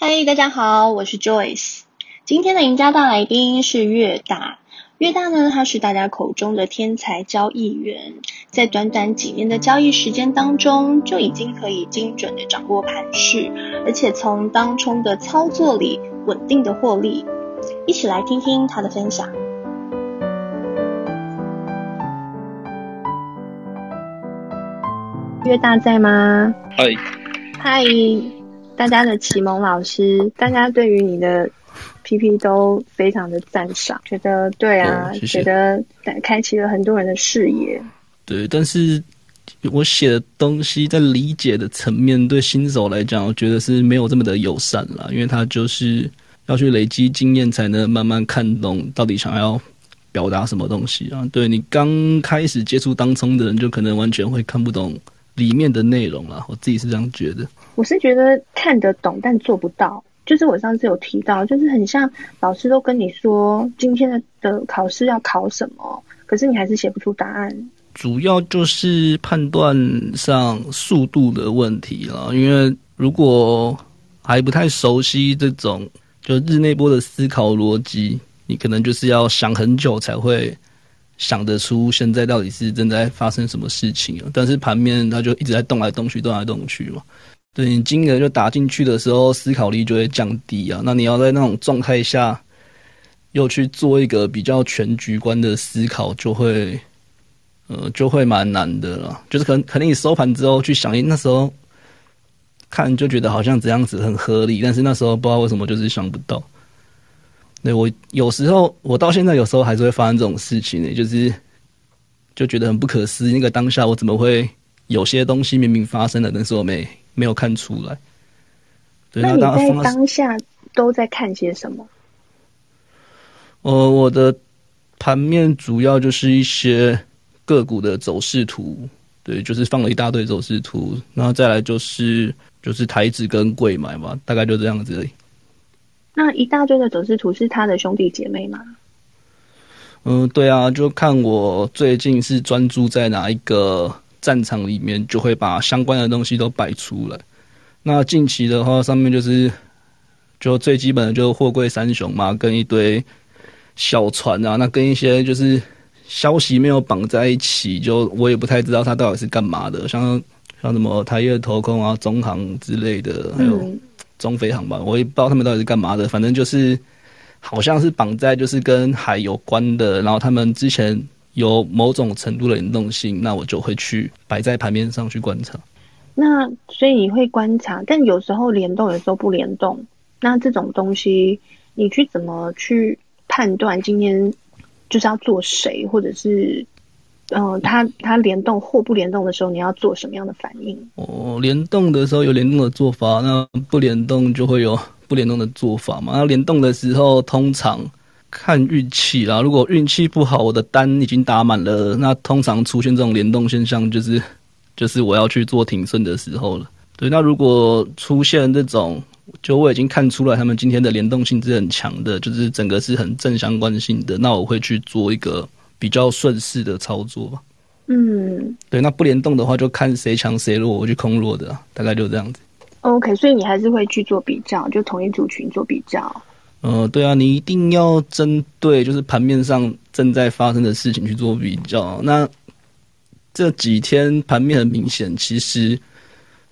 嗨，大家好，我是 Joyce。今天的赢家大来宾是月大。月大呢，他是大家口中的天才交易员，在短短几年的交易时间当中，就已经可以精准的掌握盘势，而且从当冲的操作里稳定的获利。一起来听听他的分享。月大在吗？嗨，嗨，大家的启蒙老师，大家对于你的PP 都非常的赞赏，觉得对啊，谢谢，觉得开启了很多人的视野。对，但是我写的东西在理解的层面对新手来讲，我觉得是没有这么的友善啦，因为他就是要去累积经验才能慢慢看懂到底想要表达什么东西啊。对，你刚开始接触当冲的人就可能完全会看不懂里面的内容啦，我自己是这样觉得。我是觉得看得懂但做不到，就是我上次有提到，就是很像老师都跟你说今天的考试要考什么，可是你还是写不出答案。主要就是判断上速度的问题啦，因为如果还不太熟悉这种就日内波的思考逻辑，你可能就是要想很久才会想得出现在到底是正在发生什么事情。但是盘面它就一直在动来动去动来动去嘛，对，你金额就打进去的时候思考力就会降低啊，那你要在那种状态下又去做一个比较全局观的思考，就会蛮难的啦。就是可能你收盘之后去想，那时候看就觉得好像这样子很合理，但是那时候不知道为什么就是想不到。对，我有时候我到现在有时候还是会发生这种事情，就觉得很不可思议，那个当下我怎么会有些东西明明发生了，但是我没有看出来。对，那你在当下都在看些什么？我的盘面主要就是一些个股的走势图，对，就是放了一大堆走势图，然后再来就是台指跟柜买嘛，大概就这样子而已。那一大堆的走势图是他的兄弟姐妹吗？对啊，就看我最近是专注在哪一个战场里面，就会把相关的东西都摆出来。那近期的话，上面就最基本的就是货柜三雄嘛，跟一堆小船啊，那跟一些就是消息没有绑在一起，就我也不太知道它到底是干嘛的，像什么台业投控啊、中航之类的，还有中飞航吧，我也不知道他们到底是干嘛的，反正就是好像是绑在就是跟海有关的，然后他们之前有某种程度的联动性，那我就会去摆在盘面上去观察。那所以你会观察，但有时候联动有时候不联动，那这种东西你去怎么去判断今天就是要做谁，或者是它联动或不联动的时候你要做什么样的反应？联动的时候有联动的做法，那不联动就会有不联动的做法嘛。那联动的时候通常看运气啦，如果运气不好，我的单已经打满了，那通常出现这种联动现象，就是我要去做停损的时候了。对，那如果出现这种，就我已经看出来他们今天的联动性是很强的，就是整个是很正相关性的，那我会去做一个比较顺势的操作吧。对，那不联动的话，就看谁强谁弱，我去空弱的，大概就这样子。OK， 所以你还是会去做比较，就同一族群做比较。对啊，你一定要针对就是盘面上正在发生的事情去做比较。那这几天盘面很明显，其实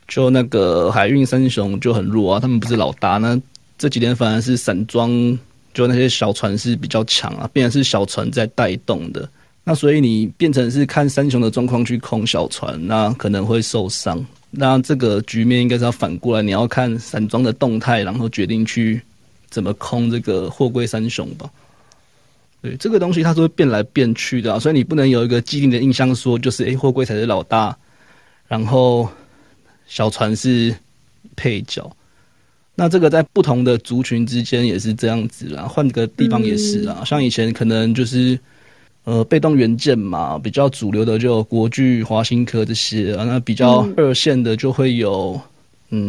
就那个海运三雄就很弱啊，他们不是老大。那这几天反而是散装，就那些小船是比较强啊，变成是小船在带动的。那所以你变成是看三雄的状况去空小船，那可能会受伤。那这个局面应该是要反过来，你要看散装的动态，然后决定去怎么空这个货柜三雄吧。对，这个东西它是会变来变去的啊，所以你不能有一个既定的印象说就是货柜才是老大，然后小船是配角。那这个在不同的族群之间也是这样子啦，换个地方也是啦。像以前可能就是被动元件嘛，比较主流的就有国巨、华新科这些啊，那比较二线的就会有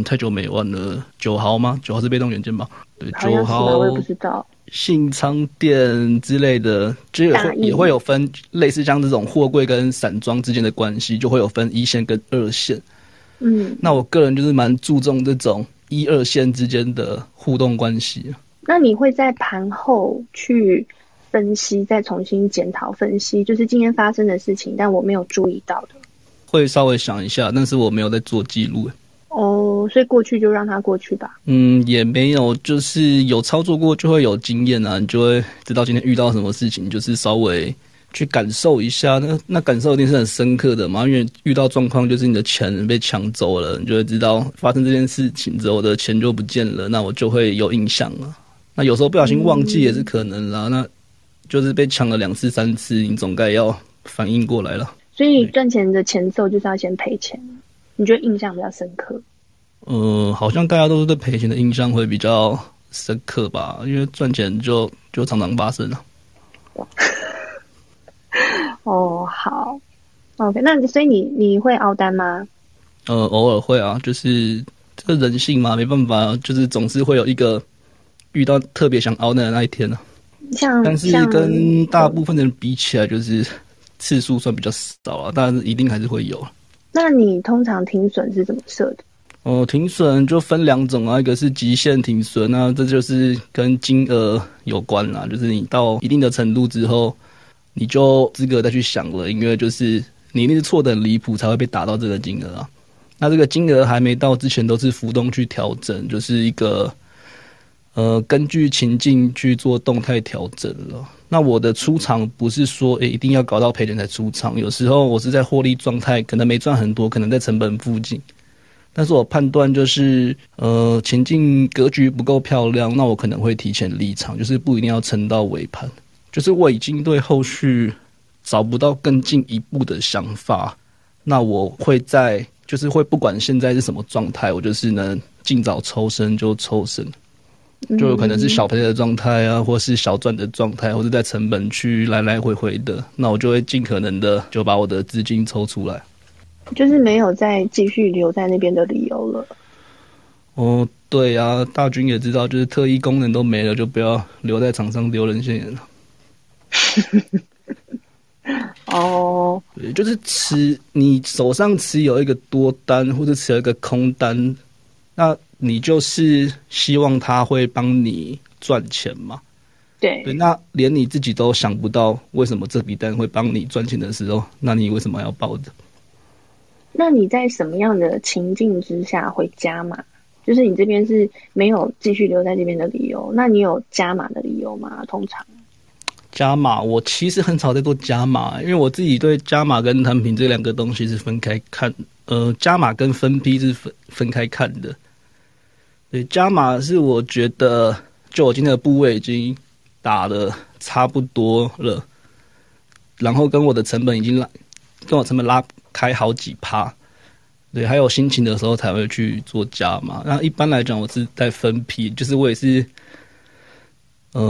太久没玩了。九豪吗？九豪是被动元件吧？对，九豪我也不知道。信昌店之类的，就也会有分类似像这种货柜跟散装之间的关系，就会有分一线跟二线。那我个人就是蛮注重这种一二线之间的互动关系。那你会在盘后去分析，再重新检讨分析，就是今天发生的事情，但我没有注意到的，会稍微想一下，但是我没有在做记录。哦，所以过去就让它过去吧。嗯，也没有，就是有操作过就会有经验啊，你就会知道今天遇到什么事情，就是稍微去感受一下。那感受一定是很深刻的嘛，因为遇到状况就是你的钱被抢走了，你就会知道发生这件事情之后我的钱就不见了，那我就会有印象了。那有时候不小心忘记也是可能啦，那就是被抢了2次3次，你总该要反应过来了。所以赚钱的前奏就是要先赔钱，你觉得印象比较深刻？好像大家都是对赔钱的印象会比较深刻吧，因为赚钱就常常发生了。哦，好 ，OK， 那所以你会凹单吗？偶尔会啊，就是这个人性嘛，没办法，就是总是会有一个遇到特别想凹单的那一天啊。但是跟大部分人比起来，就是次数算比较少啊，但是一定还是会有。那你通常停损是怎么设的？停损就分2种啊，一个是极限停损啊，这就是跟金额有关啦，就是你到一定的程度之后，你就资格再去想了，因为就是你一定是错的很离谱才会被打到这个金额啊。那这个金额还没到之前都是浮动去调整，就是一个根据情境去做动态调整了。那我的出场不是说一定要搞到赔钱才出场，有时候我是在获利状态，可能没赚很多，可能在成本附近，但是我判断就是情境格局不够漂亮，那我可能会提前离场，就是不一定要撑到尾盘，就是我已经对后续找不到更进一步的想法，那我会在就是会不管现在是什么状态，我就是能尽早抽身就抽身，就有可能是小赔的状态啊，或是小赚的状态，或是在成本区来来回回的，那我就会尽可能的就把我的资金抽出来，就是没有再继续留在那边的理由了。哦，对啊，大军也知道，就是特异功能都没了，就不要留在场上丢人现眼了。哦，对，就是持你手上持有一个多单或者持有一个空单，那你就是希望他会帮你赚钱嘛？对，那连你自己都想不到为什么这笔单会帮你赚钱的时候，那你为什么要抱着？那你在什么样的情境之下会加码？就是你这边是没有继续留在这边的理由，那你有加码的理由吗？通常加码，我其实很少在做加码，因为我自己对加码跟摊平这2个东西是分开看，加码跟分批是分开看的。对，加码是我觉得就我今天的部位已经打的差不多了，然后跟我的成本已经拉开好几趴，对，还有心情的时候才会去做加码。那一般来讲，我是在分批，就是我也是，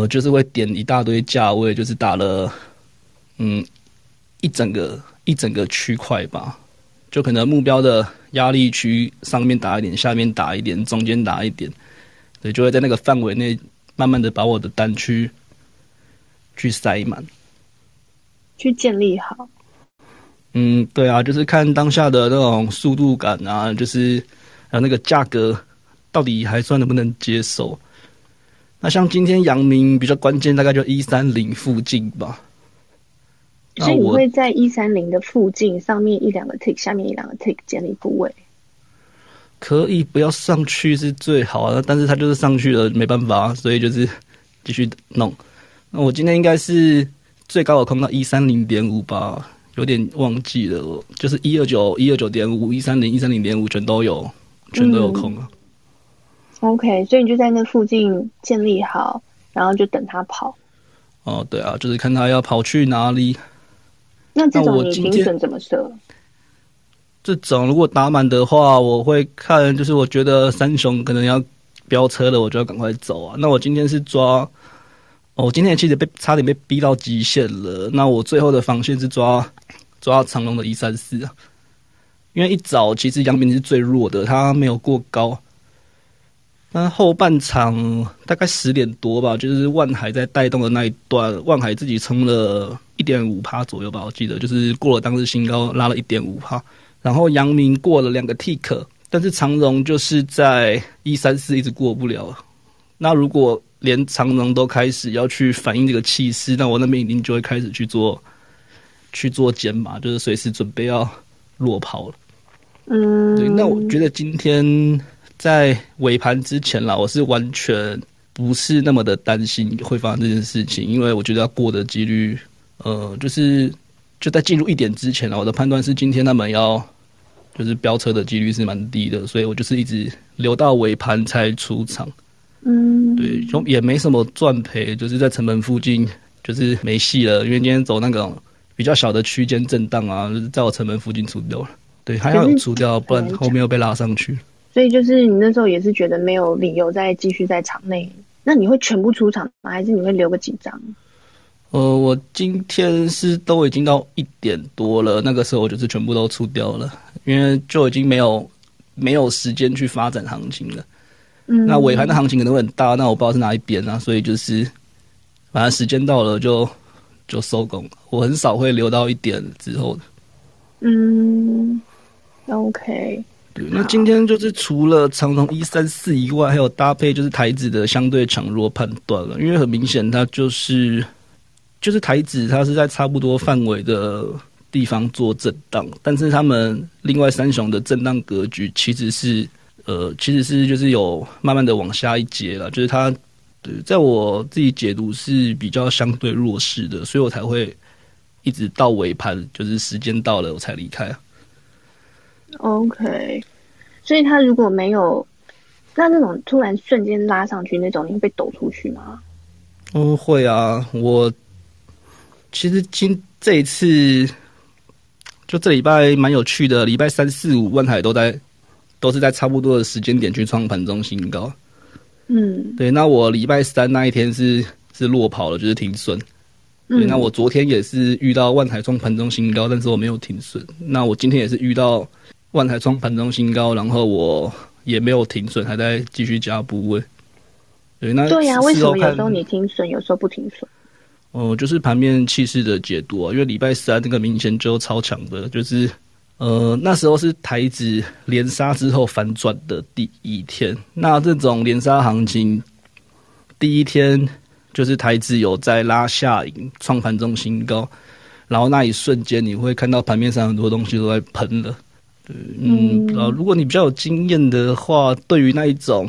就是会点一大堆价位，就是打了一整个区块吧。就可能目标的压力区上面打一点，下面打一点，中间打一点，对，就会在那个范围内慢慢的把我的单去塞满，去建立好。对啊，就是看当下的那种速度感啊，就是还有那个价格到底还算能不能接受。那像今天阳明比较关键，大概就130附近吧。所以你会在130的附近，上面1-2个 tick， 下面1-2个 tick 建立部位。可以不要上去是最好啊，但是它就是上去了，没办法，所以就是继续弄。那我今天应该是最高的空到 130.5 吧，有点忘记了，就是 129、129.5、130、130.5 全都有空啊。OK， 所以你就在那附近建立好，然后就等它跑。哦，对啊，就是看它要跑去哪里。那这种你停损怎么设？这种如果打满的话，我会看，就是我觉得三雄可能要飙车了，我就要赶快走啊。那我今天是抓，我今天其实差点被逼到极限了。那我最后的防线是抓长龙的134啊，因为一早其实阳明是最弱的，它没有过高。那后半场大概10点多吧，就是万海在带动的那一段，万海自己冲了 1.5% 左右吧，我记得就是过了当时新高，拉了 1.5%， 然后阳明过了2个 tick，但是长荣就是在134一直过不了。那如果连长荣都开始要去反映这个气势，那我那边一定就会开始去做减码，就是随时准备要落跑了。嗯，对。那我觉得今天在尾盘之前啦，我是完全不是那么的担心会发生这件事情，因为我觉得要过的几率，就在进入一点之前啦，我的判断是今天他们要就是飙车的几率是蛮低的，所以我就是一直留到尾盘才出场。嗯，对，也没什么赚赔，就是在成本附近就是没戏了，因为今天走那个比较小的区间震荡啊，就是在我成本附近出掉了。对，还要有出掉，不然后面又被拉上去。所以就是你那时候也是觉得没有理由再继续在场内，那你会全部出场吗？还是你会留个几张？我今天是都已经到1点多了，那个时候我就是全部都出掉了，因为就已经没有时间去发展行情了。嗯，那尾盘的行情可能会很大，那我不知道是哪一边啊，所以就是反正时间到了就收工。我很少会留到1点之后的。嗯 ，OK。那今天就是除了长荣134以外，还有搭配就是台指的相对强弱判断了，因为很明显它就是台指它是在差不多范围的地方做震荡，但是他们另外三雄的震荡格局其实是就是有慢慢的往下一截了，就是它在我自己解读是比较相对弱势的，所以我才会一直到尾盘，就是时间到了我才离开。OK， 所以它如果没有那种突然瞬间拉上去那种，你会被抖出去吗？嗯，会啊。我其实这一次就这礼拜蛮有趣的，礼拜3、4、5万海都是在差不多的时间点去创盘中新高。嗯，对。那我礼拜3那一天是落跑了，就是停损。嗯，对。那我昨天也是遇到万海创盘中新高，但是我没有停损。那我今天也是遇到万海创盘中新高，然后我也没有停损，还在继续加部位。对，那对呀，为什么有时候你停损，有时候不停损？就是盘面气势的解读啊，因为礼拜3那个明显就超强的，就是那时候是台指连杀之后反转的第一天。那这种连杀行情，第一天就是台指有在拉下影，创盘中新高，然后那一瞬间你会看到盘面上很多东西都在喷了。对，嗯，如果你比较有经验的话，对于那种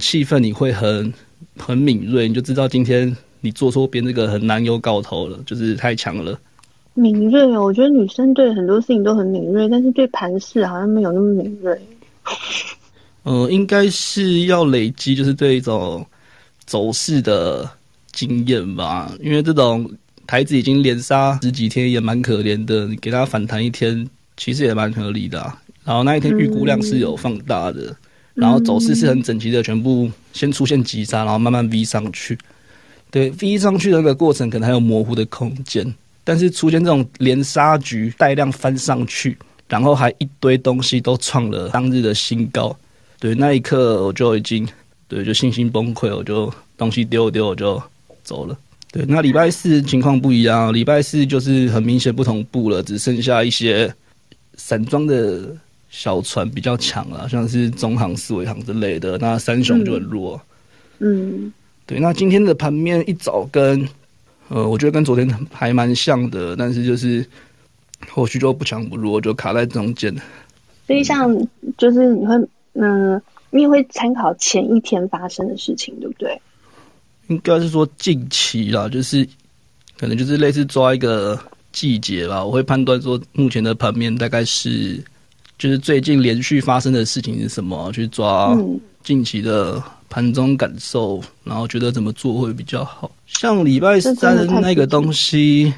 气氛你会很敏锐，你就知道今天你坐错边这个很难有搞头了，就是太强了。敏锐哦，我觉得女生对很多事情都很敏锐，但是对盘势好像没有那么敏锐。应该是要累积就是对一种走势的经验吧，因为这种台子已经连杀十几天也蛮可怜的，你给它反弹一天其实也蛮合理的啊。然后那一天预估量是有放大的，然后走势是很整齐的，全部先出现急杀，然后慢慢 V 上去。对， V 上去的那个过程可能还有模糊的空间，但是出现这种连杀局，带量翻上去，然后还一堆东西都创了当日的新高。对，那一刻我就已经就信心崩溃，我就东西丢，我就走了。对，那礼拜四情况不一样，礼拜四就是很明显不同步了，只剩下一些散装的小船比较强啦，像是中航、四维航之类的，那三雄就很弱。嗯，对。那今天的盘面一早跟我觉得跟昨天还蛮像的，但是就是后续就不强不弱，就卡在中间。所以像就是你会你也会参考前一天发生的事情，对不对？应该是说近期啦，就是可能就是类似抓一个季节吧，我会判断说目前的盘面大概是。就是最近连续发生的事情是什么，去抓近期的盘中感受，然后觉得怎么做会比较好。像礼拜三那个东西，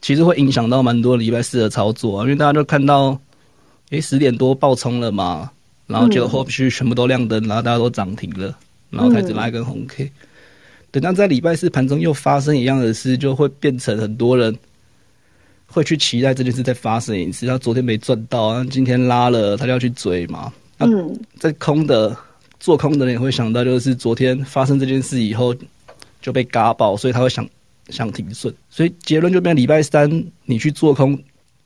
其实会影响到蛮多礼拜四的操作啊，因为大家就看到，10点多爆冲了嘛，然后结果后续全部都亮灯，然后大家都涨停了，然后台指拉一根红 K。等到在礼拜四盘中又发生一样的事，就会变成很多人。会去期待这件事再发生一次，他昨天没赚到，那今天拉了，他就要去追嘛。那在做空的人也会想到，就是昨天发生这件事以后就被嘎爆，所以他会想停损。所以结论就变，礼拜三你去做空，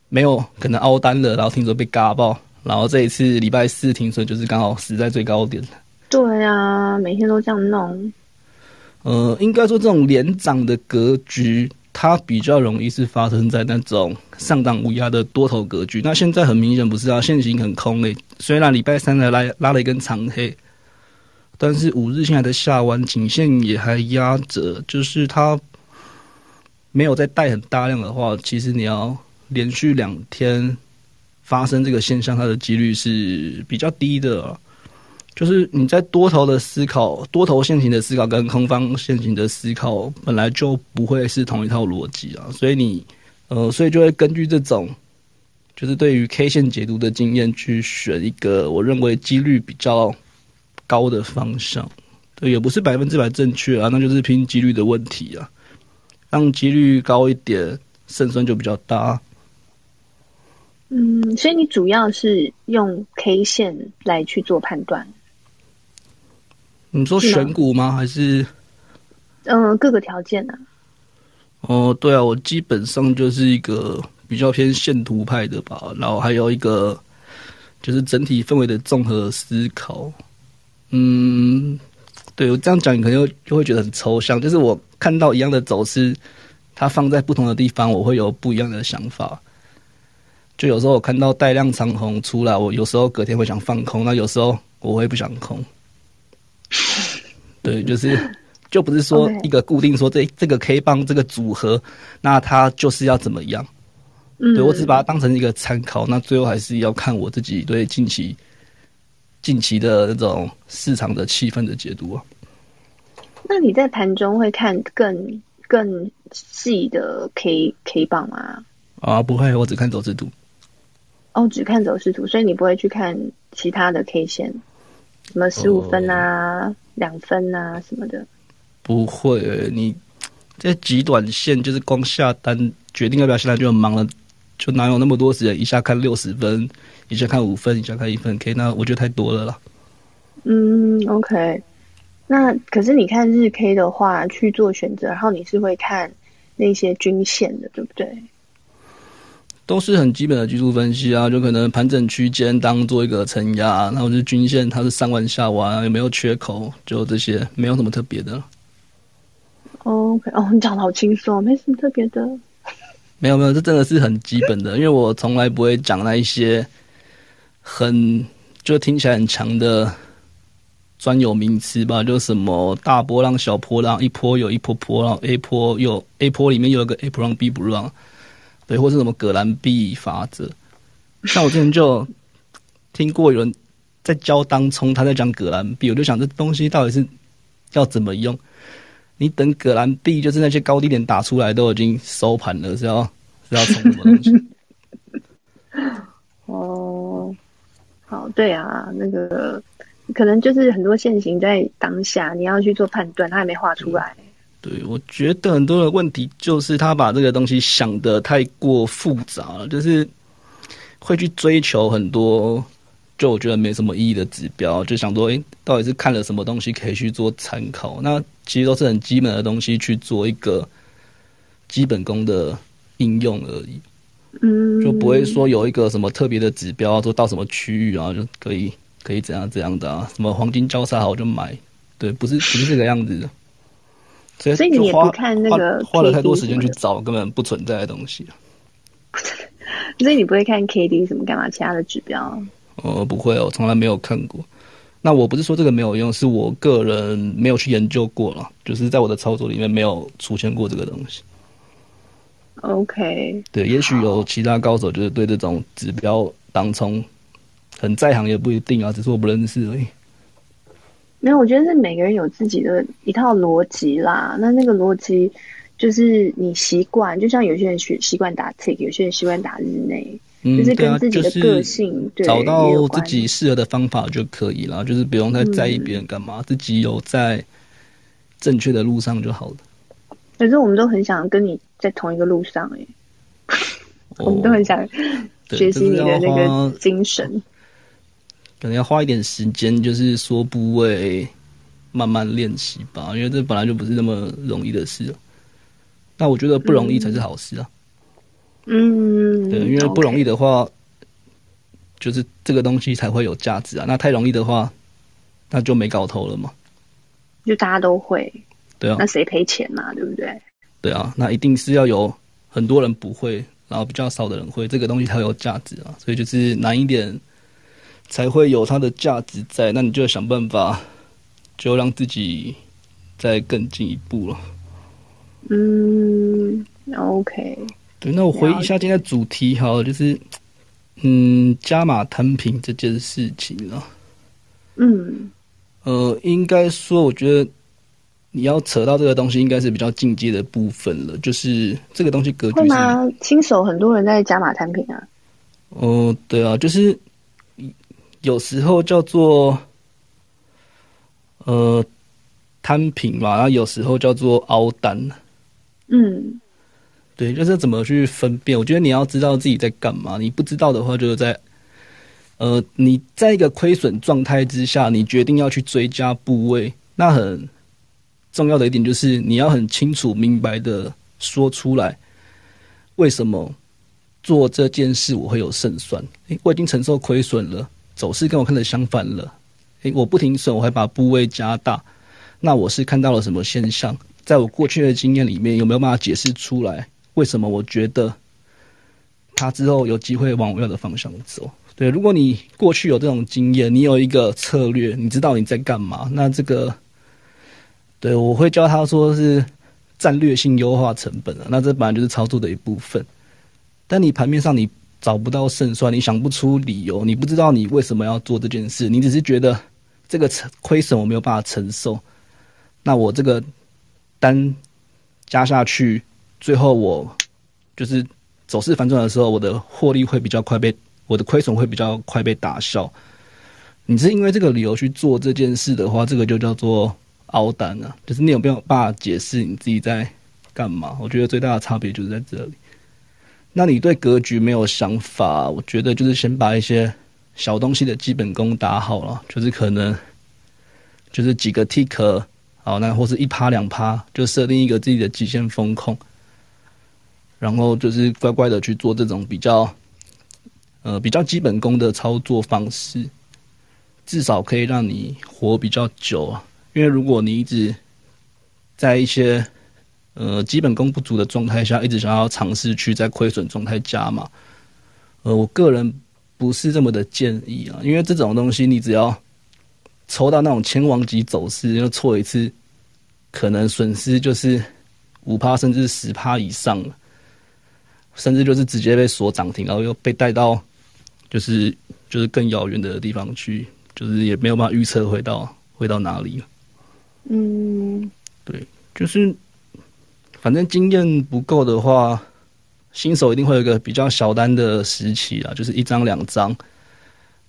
没有可能凹单了，然后听说被嘎爆，然后这一次礼拜四停水就是刚好死在最高点。对啊，每天都这样弄。应该说这种连涨的格局，它比较容易是发生在那种上档无压的多头格局。那现在很明显不是啊，现行很空嘞。虽然礼拜三才拉了一根长黑，但是五日线还在下弯，颈线也还压着，就是它没有再带很大量的话，其实你要连续两天发生这个现象，它的几率是比较低的啊。就是你在多头的思考、多头线型的思考跟空方线型的思考本来就不会是同一套逻辑啊，所以你所以就会根据这种就是对于 K 线解读的经验去选一个我认为几率比较高的方向，对，也不是100%正确啊，那就是拼几率的问题啊，让几率高一点，胜算就比较大。嗯，所以你主要是用 K 线来去做判断。你说选股吗？还是各个条件啊？哦，对啊，我基本上就是一个比较偏线图派的吧，然后还有一个就是整体氛围的综合思考。嗯，对，我这样讲你可能就会觉得很抽象，就是我看到一样的走势，它放在不同的地方，我会有不一样的想法。就有时候我看到带量长红出来，我有时候隔天会想放空，那有时候我会不想空。对，就不是说一个固定说这个 K 棒这个组合，那它就是要怎么样？对，我只把它当成一个参考，那最后还是要看我自己对近期的那种市场的气氛的解读啊。那你在盘中会看更细的 K 棒吗？啊，不会，我只看走势图。哦，只看走势图，所以你不会去看其他的 K 线，什么15分啊、2分啊什么的。不会，你这极短线就是光下单决定要不要下单就很忙了，就哪有那么多时间一下看60分，一下看5分，一下看1分 K， 那我觉得太多了啦。嗯 ，OK。那可是你看日 K 的话去做选择，然后你是会看那些均线的，对不对？都是很基本的技术分析啊，就可能盘整区间当做一个承压，然后就是均线它是上弯下弯，有没有缺口，就这些，没有什么特别的。OK， 哦，你讲得好轻松，没什么特别的。没有，这真的是很基本的，因为我从来不会讲那一些很就听起来很强的专有名词吧，就什么大波浪、小波浪，一波有一波波浪 ，A 波有 A 波里面有一个 A 波浪、B 波浪。对，或是什么葛兰 B 法则，像我之前就听过有人在教当冲，他在讲葛兰 B， 我就想这东西到底是要怎么用？你等葛兰 B 就是那些高低点打出来都已经收盘了，是要冲什么东西？哦，好，对啊，那个可能就是很多现行在当下你要去做判断，它还没画出来。对，我觉得很多的问题就是他把这个东西想得太过复杂了，就是会去追求很多就我觉得没什么意义的指标，就想说到底是看了什么东西可以去做参考，那其实都是很基本的东西去做一个基本功的应用而已，就不会说有一个什么特别的指标说到什么区域啊就可以怎样的啊，什么黄金交叉好就买，对，不是这个样子的。所以你也不看那个 KD， 花了太多时间去找根本不存在的东西。所以你不会看 KD 什么干嘛其他的指标？不会，我从来没有看过。那我不是说这个没有用，是我个人没有去研究过了，就是在我的操作里面没有出现过这个东西。OK。对，也许有其他高手就是对这种指标当冲很在行，也不一定啊，只是我不认识而已。没有，我觉得是每个人有自己的一套逻辑啦。那个逻辑就是你习惯，就像有些人习惯打 tick， 有些人习惯打日内，就是跟自己的个性，对，就是找到自己适合的方法就可以啦，就是不用太在意别人干嘛，自己有在正确的路上就好了。可是我们都很想跟你在同一个路上我们都很想学习你的那个精神。可能要花一点时间，就是说部位慢慢练习吧，因为这本来就不是那么容易的事。那我觉得不容易才是好事啊。对，因为不容易的话，就是这个东西才会有价值啊。那太容易的话，那就没搞头了嘛。就大家都会，对啊，那谁赔钱嘛，对不对？对啊，那一定是要有很多人不会，然后比较少的人会，这个东西才会有价值啊。所以就是难一点才会有它的价值在，那你就想办法就让自己再更进一步了。嗯 ，OK。对，那我回忆一下今天的主题好了，就是加码摊平这件事情了。嗯，应该说，我觉得你要扯到这个东西，应该是比较进阶的部分了。就是这个东西格局是吗？新手很多人在加码摊平啊。哦，对啊，就是有时候叫做摊平嘛，然后有时候叫做凹单。嗯。对，就是怎么去分辨？我觉得你要知道自己在干嘛。你不知道的话，就是在，你在一个亏损状态之下，你决定要去追加部位，那很重要的一点就是你要很清楚明白的说出来，为什么做这件事我会有胜算？诶，我已经承受亏损了，走势跟我看的相反了。诶，我不停损，我还把部位加大，那我是看到了什么现象？在我过去的经验里面，有没有办法解释出来？为什么我觉得他之后有机会往我要的方向走？对，如果你过去有这种经验，你有一个策略，你知道你在干嘛，那这个，对，我会教他说是战略性优化成本啊。那这本来就是操作的一部分。但你盘面上你找不到胜算，你想不出理由，你不知道你为什么要做这件事，你只是觉得这个亏损我没有办法承受，那我这个单加下去，最后我就是走势反转的时候，我的获利会比较快被，我的亏损会比较快被打消。你是因为这个理由去做这件事的话，这个就叫做凹单啊，就是你有没有办法解释你自己在干嘛？我觉得最大的差别就是在这里。那你对格局没有想法，我觉得就是先把一些小东西的基本功打好了，就是可能就是几个 tick， 好，那或是1%2%，就设定一个自己的极限风控。然后就是乖乖的去做这种比较基本功的操作方式，至少可以让你活比较久啊。因为如果你一直在一些基本功不足的状态下，一直想要尝试去在亏损状态加码，我个人不是这么的建议啊。因为这种东西，你只要抽到那种千王级走势，要错一次，可能损失就是5%甚至10%以上了。甚至就是直接被锁涨停，然后又被带到就是更遥远的地方去，就是也没有办法预测回到哪里了。嗯，对，就是反正经验不够的话，新手一定会有一个比较小单的时期啊，就是1张2张，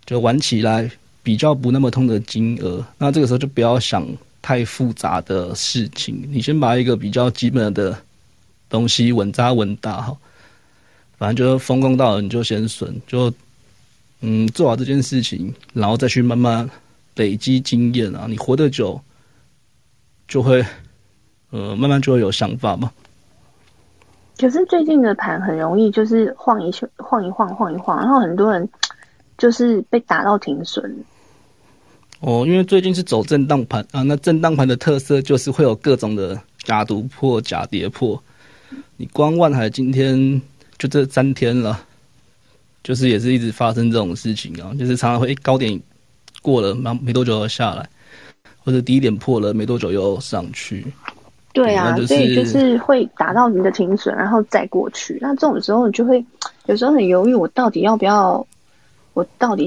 就玩起来比较不那么痛的金额。那这个时候就不要想太复杂的事情，你先把一个比较基本的东西稳扎稳打好。反正就是风控到了你就先损，就做好这件事情，然后再去慢慢累积经验啊。你活得久，就会慢慢就会有想法嘛。可是最近的盘很容易就是晃一晃，然后很多人就是被打到停损。哦，因为最近是走震荡盘啊，那震荡盘的特色就是会有各种的假突破、假跌破。你光万海今天。就这3天了，就是也是一直发生这种事情啊，就是常常会高点过了，没多久又下来，或者低点破了，没多久又上去。对啊，所以就是会打到你的停损，然后再过去。那这种时候你就会有时候很犹豫，我到底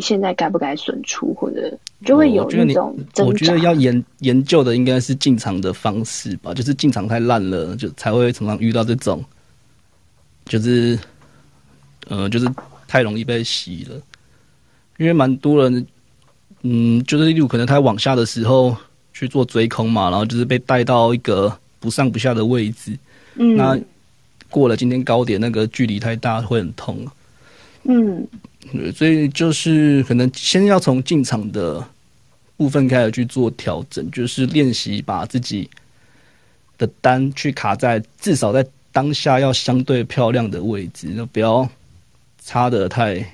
现在该不该损出，或者就会有那种挣扎。我觉得要研究的应该是进场的方式吧，就是进场太烂了，就才会常常遇到这种。就是太容易被洗了，因为蛮多人，就是例如可能他往下的时候去做追空嘛，然后就是被带到一个不上不下的位置，那过了今天高点那个距离太大会很痛，所以就是可能先要从进场的部分开始去做调整，就是练习把自己的单去卡在至少在。当下要相对漂亮的位置，就不要差得太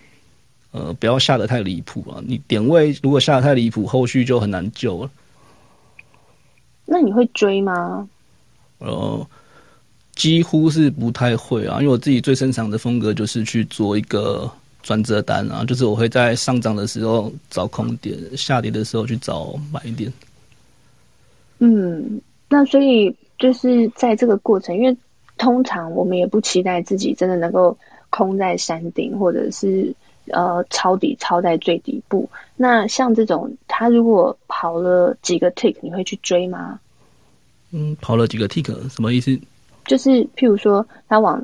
不要下得太离谱啊！你点位如果下得太离谱，后续就很难救了。那你会追吗？几乎是不太会啊，因为我自己最擅长的风格就是去做一个转折单啊，就是我会在上涨的时候找空点，下跌的时候去找买点。嗯，那所以就是在这个过程，因为通常我们也不期待自己真的能够空在山顶，或者是抄底抄在最底部。那像这种，他如果跑了几个 tick， 你会去追吗？嗯，跑了几个 tick 什么意思？就是譬如说，他往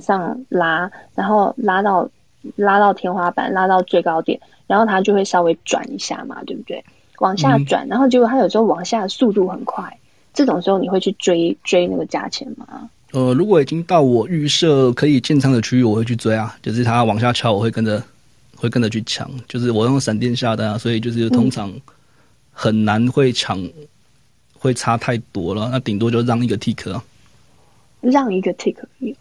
上拉，然后拉到天花板，拉到最高点，然后他就会稍微转一下嘛，对不对？往下转，然后结果他有时候往下速度很快，这种时候你会去追那个价钱吗？如果已经到我预设可以建仓的区域，我会去追啊，就是他往下敲，我会跟着去抢，就是我用闪电下单啊，所以就是通常很难会抢，会差太多了，那顶多就让一个 tick 啊，让一个 tick 有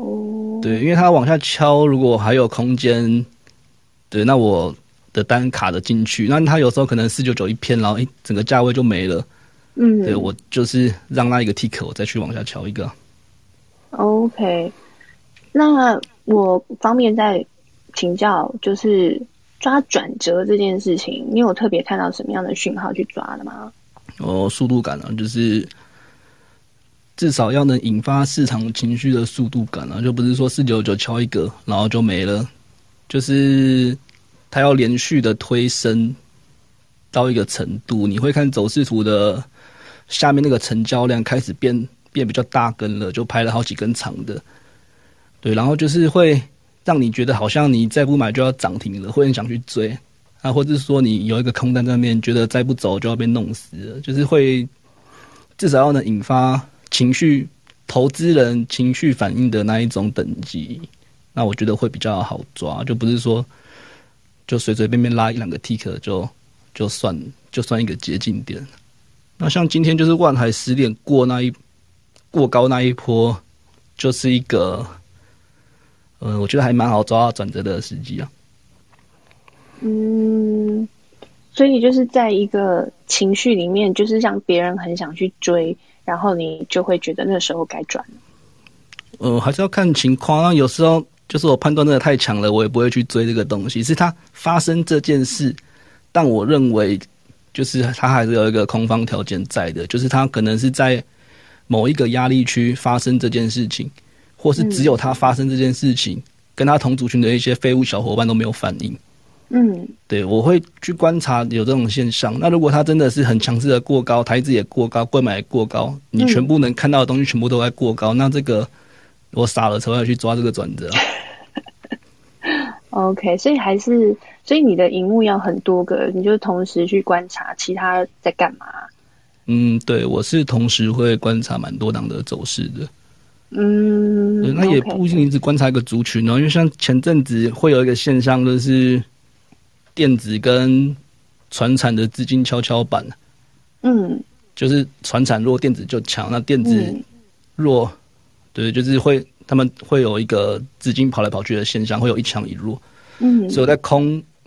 哦，对，因为他往下敲，如果还有空间，对，那我的单卡的进去，那他有时候可能499一片，然后整个价位就没了，嗯，对，我就是让那一个 tick， 我再去往下敲一个。OK， 那我方面再请教，就是抓转折这件事情，你有特别看到什么样的讯号去抓的吗？速度感啊，就是至少要能引发市场情绪的速度感啊，就不是说499敲一个然后就没了，就是它要连续的推升到一个程度，你会看走势图的下面那个成交量开始变比较大根了，就拍了好几根长的，对，然后就是会让你觉得好像你再不买就要涨停了，会很想去追啊，或者是说你有一个空单在那边，觉得再不走就要被弄死了，就是会至少要能引发情绪，投资人情绪反应的那一种等级，那我觉得会比较好抓，就不是说就随随便便拉一两个 tick 就算一个接近点。那像今天就是万海10点过高那一波，就是一个，我觉得还蛮好抓到转折的时机啊。嗯，所以就是在一个情绪里面，就是让别人很想去追，然后你就会觉得那时候该转了。还是要看情况，那有时候就是我判断真的太强了，我也不会去追这个东西。是它发生这件事，但我认为就是它还是有一个空方条件在的，就是它可能是在某一个压力区发生这件事情，或是只有他发生这件事情，跟他同族群的一些废物小伙伴都没有反应。嗯，对，我会去观察有这种现象。那如果他真的是很强势的过高，台子也过高，贵买也过高，你全部能看到的东西全部都在过高，那这个我傻了才会去抓这个转折。OK， 所以你的萤幕要很多个，你就同时去观察其他在干嘛。嗯，对，我是同时会观察蛮多档的走势的。嗯，那也不仅只观察一个族群哦，因为像前阵子会有一个现象，就是电子跟传产的资金跷跷板。嗯，就是传产弱，电子就强，那电子弱，对，就是他们会有一个资金跑来跑去的现象，会有一强一弱。嗯，所以我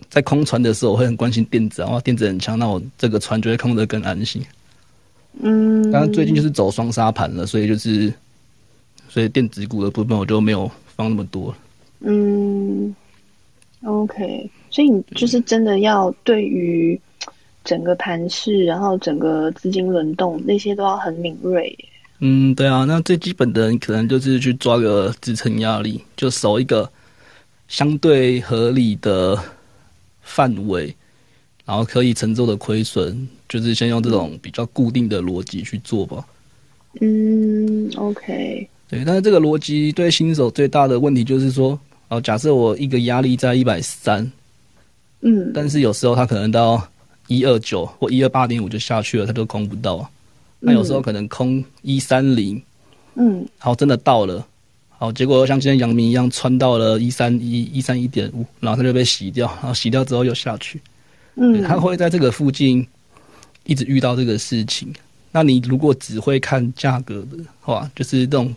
在空传的时候，我会很关心电子，然后电子很强，那我这个传就会空得更安心。嗯，但最近就是走双杀盘了，所以电子股的部分我就没有放那么多了。嗯 ，OK， 所以你就是真的要对于整个盘势，然后整个资金轮动那些都要很敏锐耶。嗯，对啊，那最基本的你可能就是去抓个支撑压力，就守一个相对合理的范围，然后可以承受的亏损，就是先用这种比较固定的逻辑去做吧。嗯 ，OK。对，但是这个逻辑对新手最大的问题就是说，哦，假设我一个压力在130，嗯，但是有时候它可能到129或128.5就下去了，它就空不到啊。那有时候可能空130，嗯，好，真的到了，好，结果像今天阳明一样穿到了131、131.5，然后它就被洗掉，然后洗掉之后又下去。嗯，他会在这个附近一直遇到这个事情。那你如果只会看价格的话，就是这种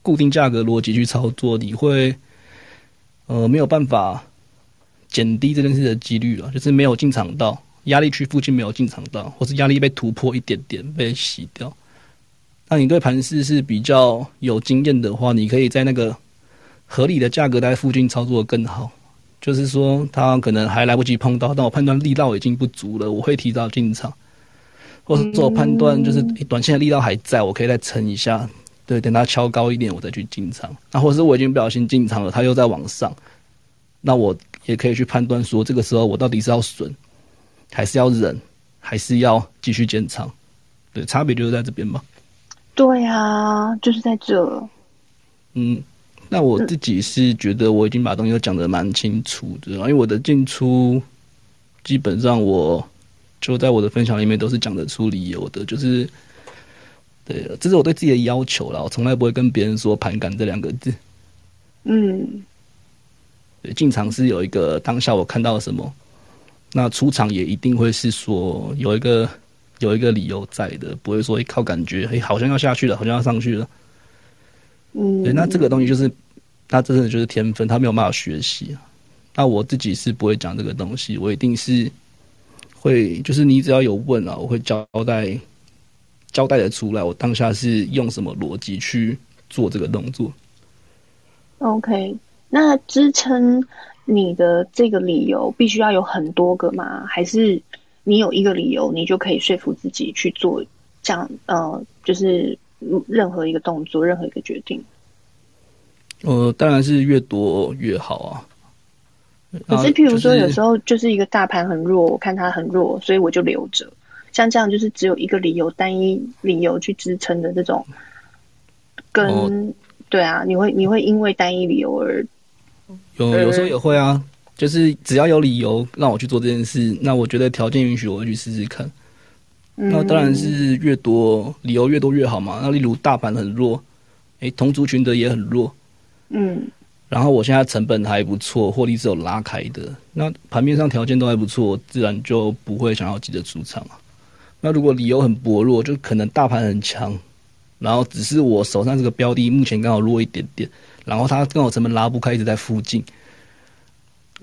固定价格逻辑去操作，你会没有办法减低这件事的几率了，就是没有进场到压力区附近，没有进场到，或是压力被突破一点点被洗掉。那你对盘势是比较有经验的话，你可以在那个合理的价格带附近操作更好。就是说它可能还来不及碰到，但我判断力道已经不足了，我会提早进场，或是做判断就是短线的力道还在，我可以再撑一下，对，等它敲高一点我再去进场。那或是我已经不小心进场了，它又在往上，那我也可以去判断说这个时候我到底是要损还是要忍还是要继续建仓。对，差别就是在这边吧。对啊，就是在这。嗯，那我自己是觉得我已经把东西都讲得蛮清楚的，因为我的进出基本上我就在我的分享里面都是讲得出理由的，就是对，这是我对自己的要求啦，我从来不会跟别人说盘感这两个字。嗯，对，进场是有一个当下我看到什么，那出场也一定会是说有一个理由在的，不会说靠感觉，好像要下去了，好像要上去了。嗯，对，那这个东西就是，那真的就是天分，他没有办法学习啊。那我自己是不会讲这个东西，我一定是会，就是你只要有问啊，我会交代的出来，我当下是用什么逻辑去做这个动作。OK， 那支撑你的这个理由必须要有很多个吗？还是你有一个理由，你就可以说服自己去做这样？就是。任何一个动作，任何一个决定，当然是越多越好啊。可是，譬如说，有时候就是一个大盘很弱，我看它很弱，所以我就留着。像这样，就是只有一个理由，单一理由去支撑的这种，跟、对啊，你会因为单一理由而有时候也会啊，就是只要有理由让我去做这件事，那我觉得条件允许，我会去试试看。那当然是越多理由越多越好嘛。那例如大盘很弱，同族群的也很弱，嗯，然后我现在成本还不错，获利是有拉开的，那盘面上条件都还不错，自然就不会想要急着出场啊。那如果理由很薄弱，就可能大盘很强，然后只是我手上这个标的目前刚好弱一点点，然后它跟我成本拉不开，一直在附近，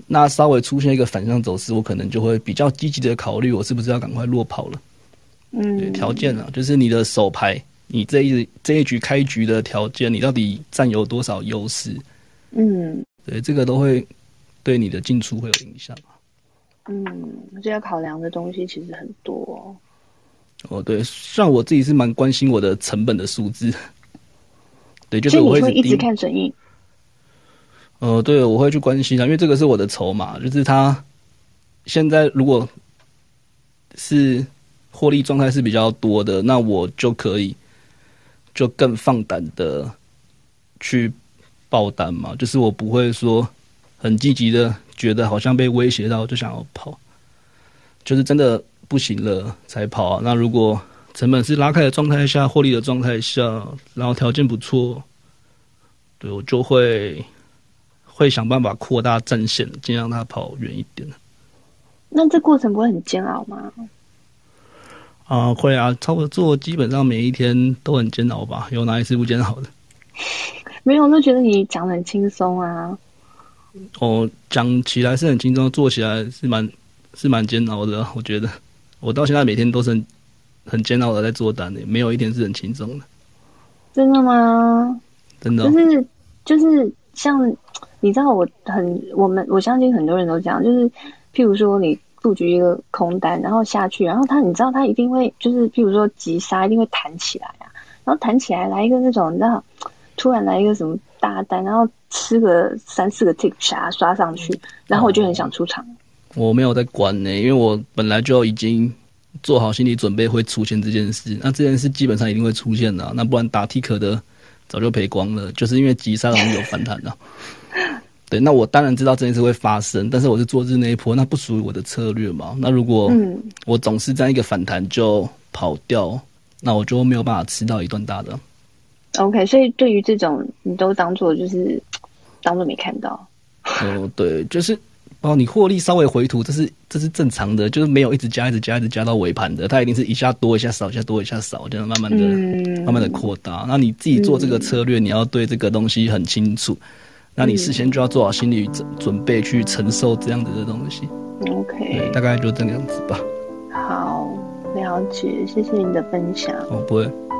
那稍微出现一个反向走势，我可能就会比较积极的考虑我是不是要赶快落跑了。嗯，条件啊，就是你的手牌，你这一局开局的条件，你到底占有多少优势？嗯，对，这个都会对你的进出会有影响啊。嗯，这要考量的东西其实很多哦。哦，对，像我自己是蛮关心我的成本的数字。对，就是我会一直看损益。对，我会去关心啊，因为这个是我的筹码，就是它现在如果是获利状态是比较多的，那我就可以就更放胆的去爆单嘛，就是我不会说很积极的觉得好像被威胁到就想要跑，就是真的不行了才跑啊。那如果成本是拉开的状态下，获利的状态下，然后条件不错，对，我就会想办法扩大战线，尽量让它跑远一点。那这过程不会很煎熬吗？会啊，操作基本上每一天都很煎熬吧，有哪一次不煎熬的？没有，我都觉得你讲得很轻松啊。讲起来是很轻松，做起来是蛮煎熬的啊，我觉得我到现在每天都是很煎熬的在做单的，没有一天是很轻松的。真的吗？真的。就是像你知道我相信很多人都讲，就是譬如说你布局一个空单，然后下去，然后你知道他一定会就是，譬如说急杀，一定会弹起来啊，然后弹起来来一个那种，你知道，突然来一个什么大单，然后吃个3-4个 tick 刷上去，然后我就很想出场。我没有在管呢，因为我本来就已经做好心理准备会出现这件事，那这件事基本上一定会出现的啊，那不然打 tick 的早就赔光了，就是因为急杀容易有反弹啊。对，那我当然知道这件事会发生，但是我是做日内波，那不属于我的策略嘛。那如果我总是在一个反弹就跑掉，那我就没有办法吃到一段大的。OK， 所以对于这种你都当做没看到。对，就是你获利稍微回吐，这是正常的，就是没有一直加到尾盘的，它一定是一下多一下少，一下多一下少，这样慢慢的扩大。那你自己做这个策略，你要对这个东西很清楚。那你事先就要做好心理准备去承受这样子的东西。OK， 大概就这个样子吧。好，了解，谢谢你的分享。哦，不会。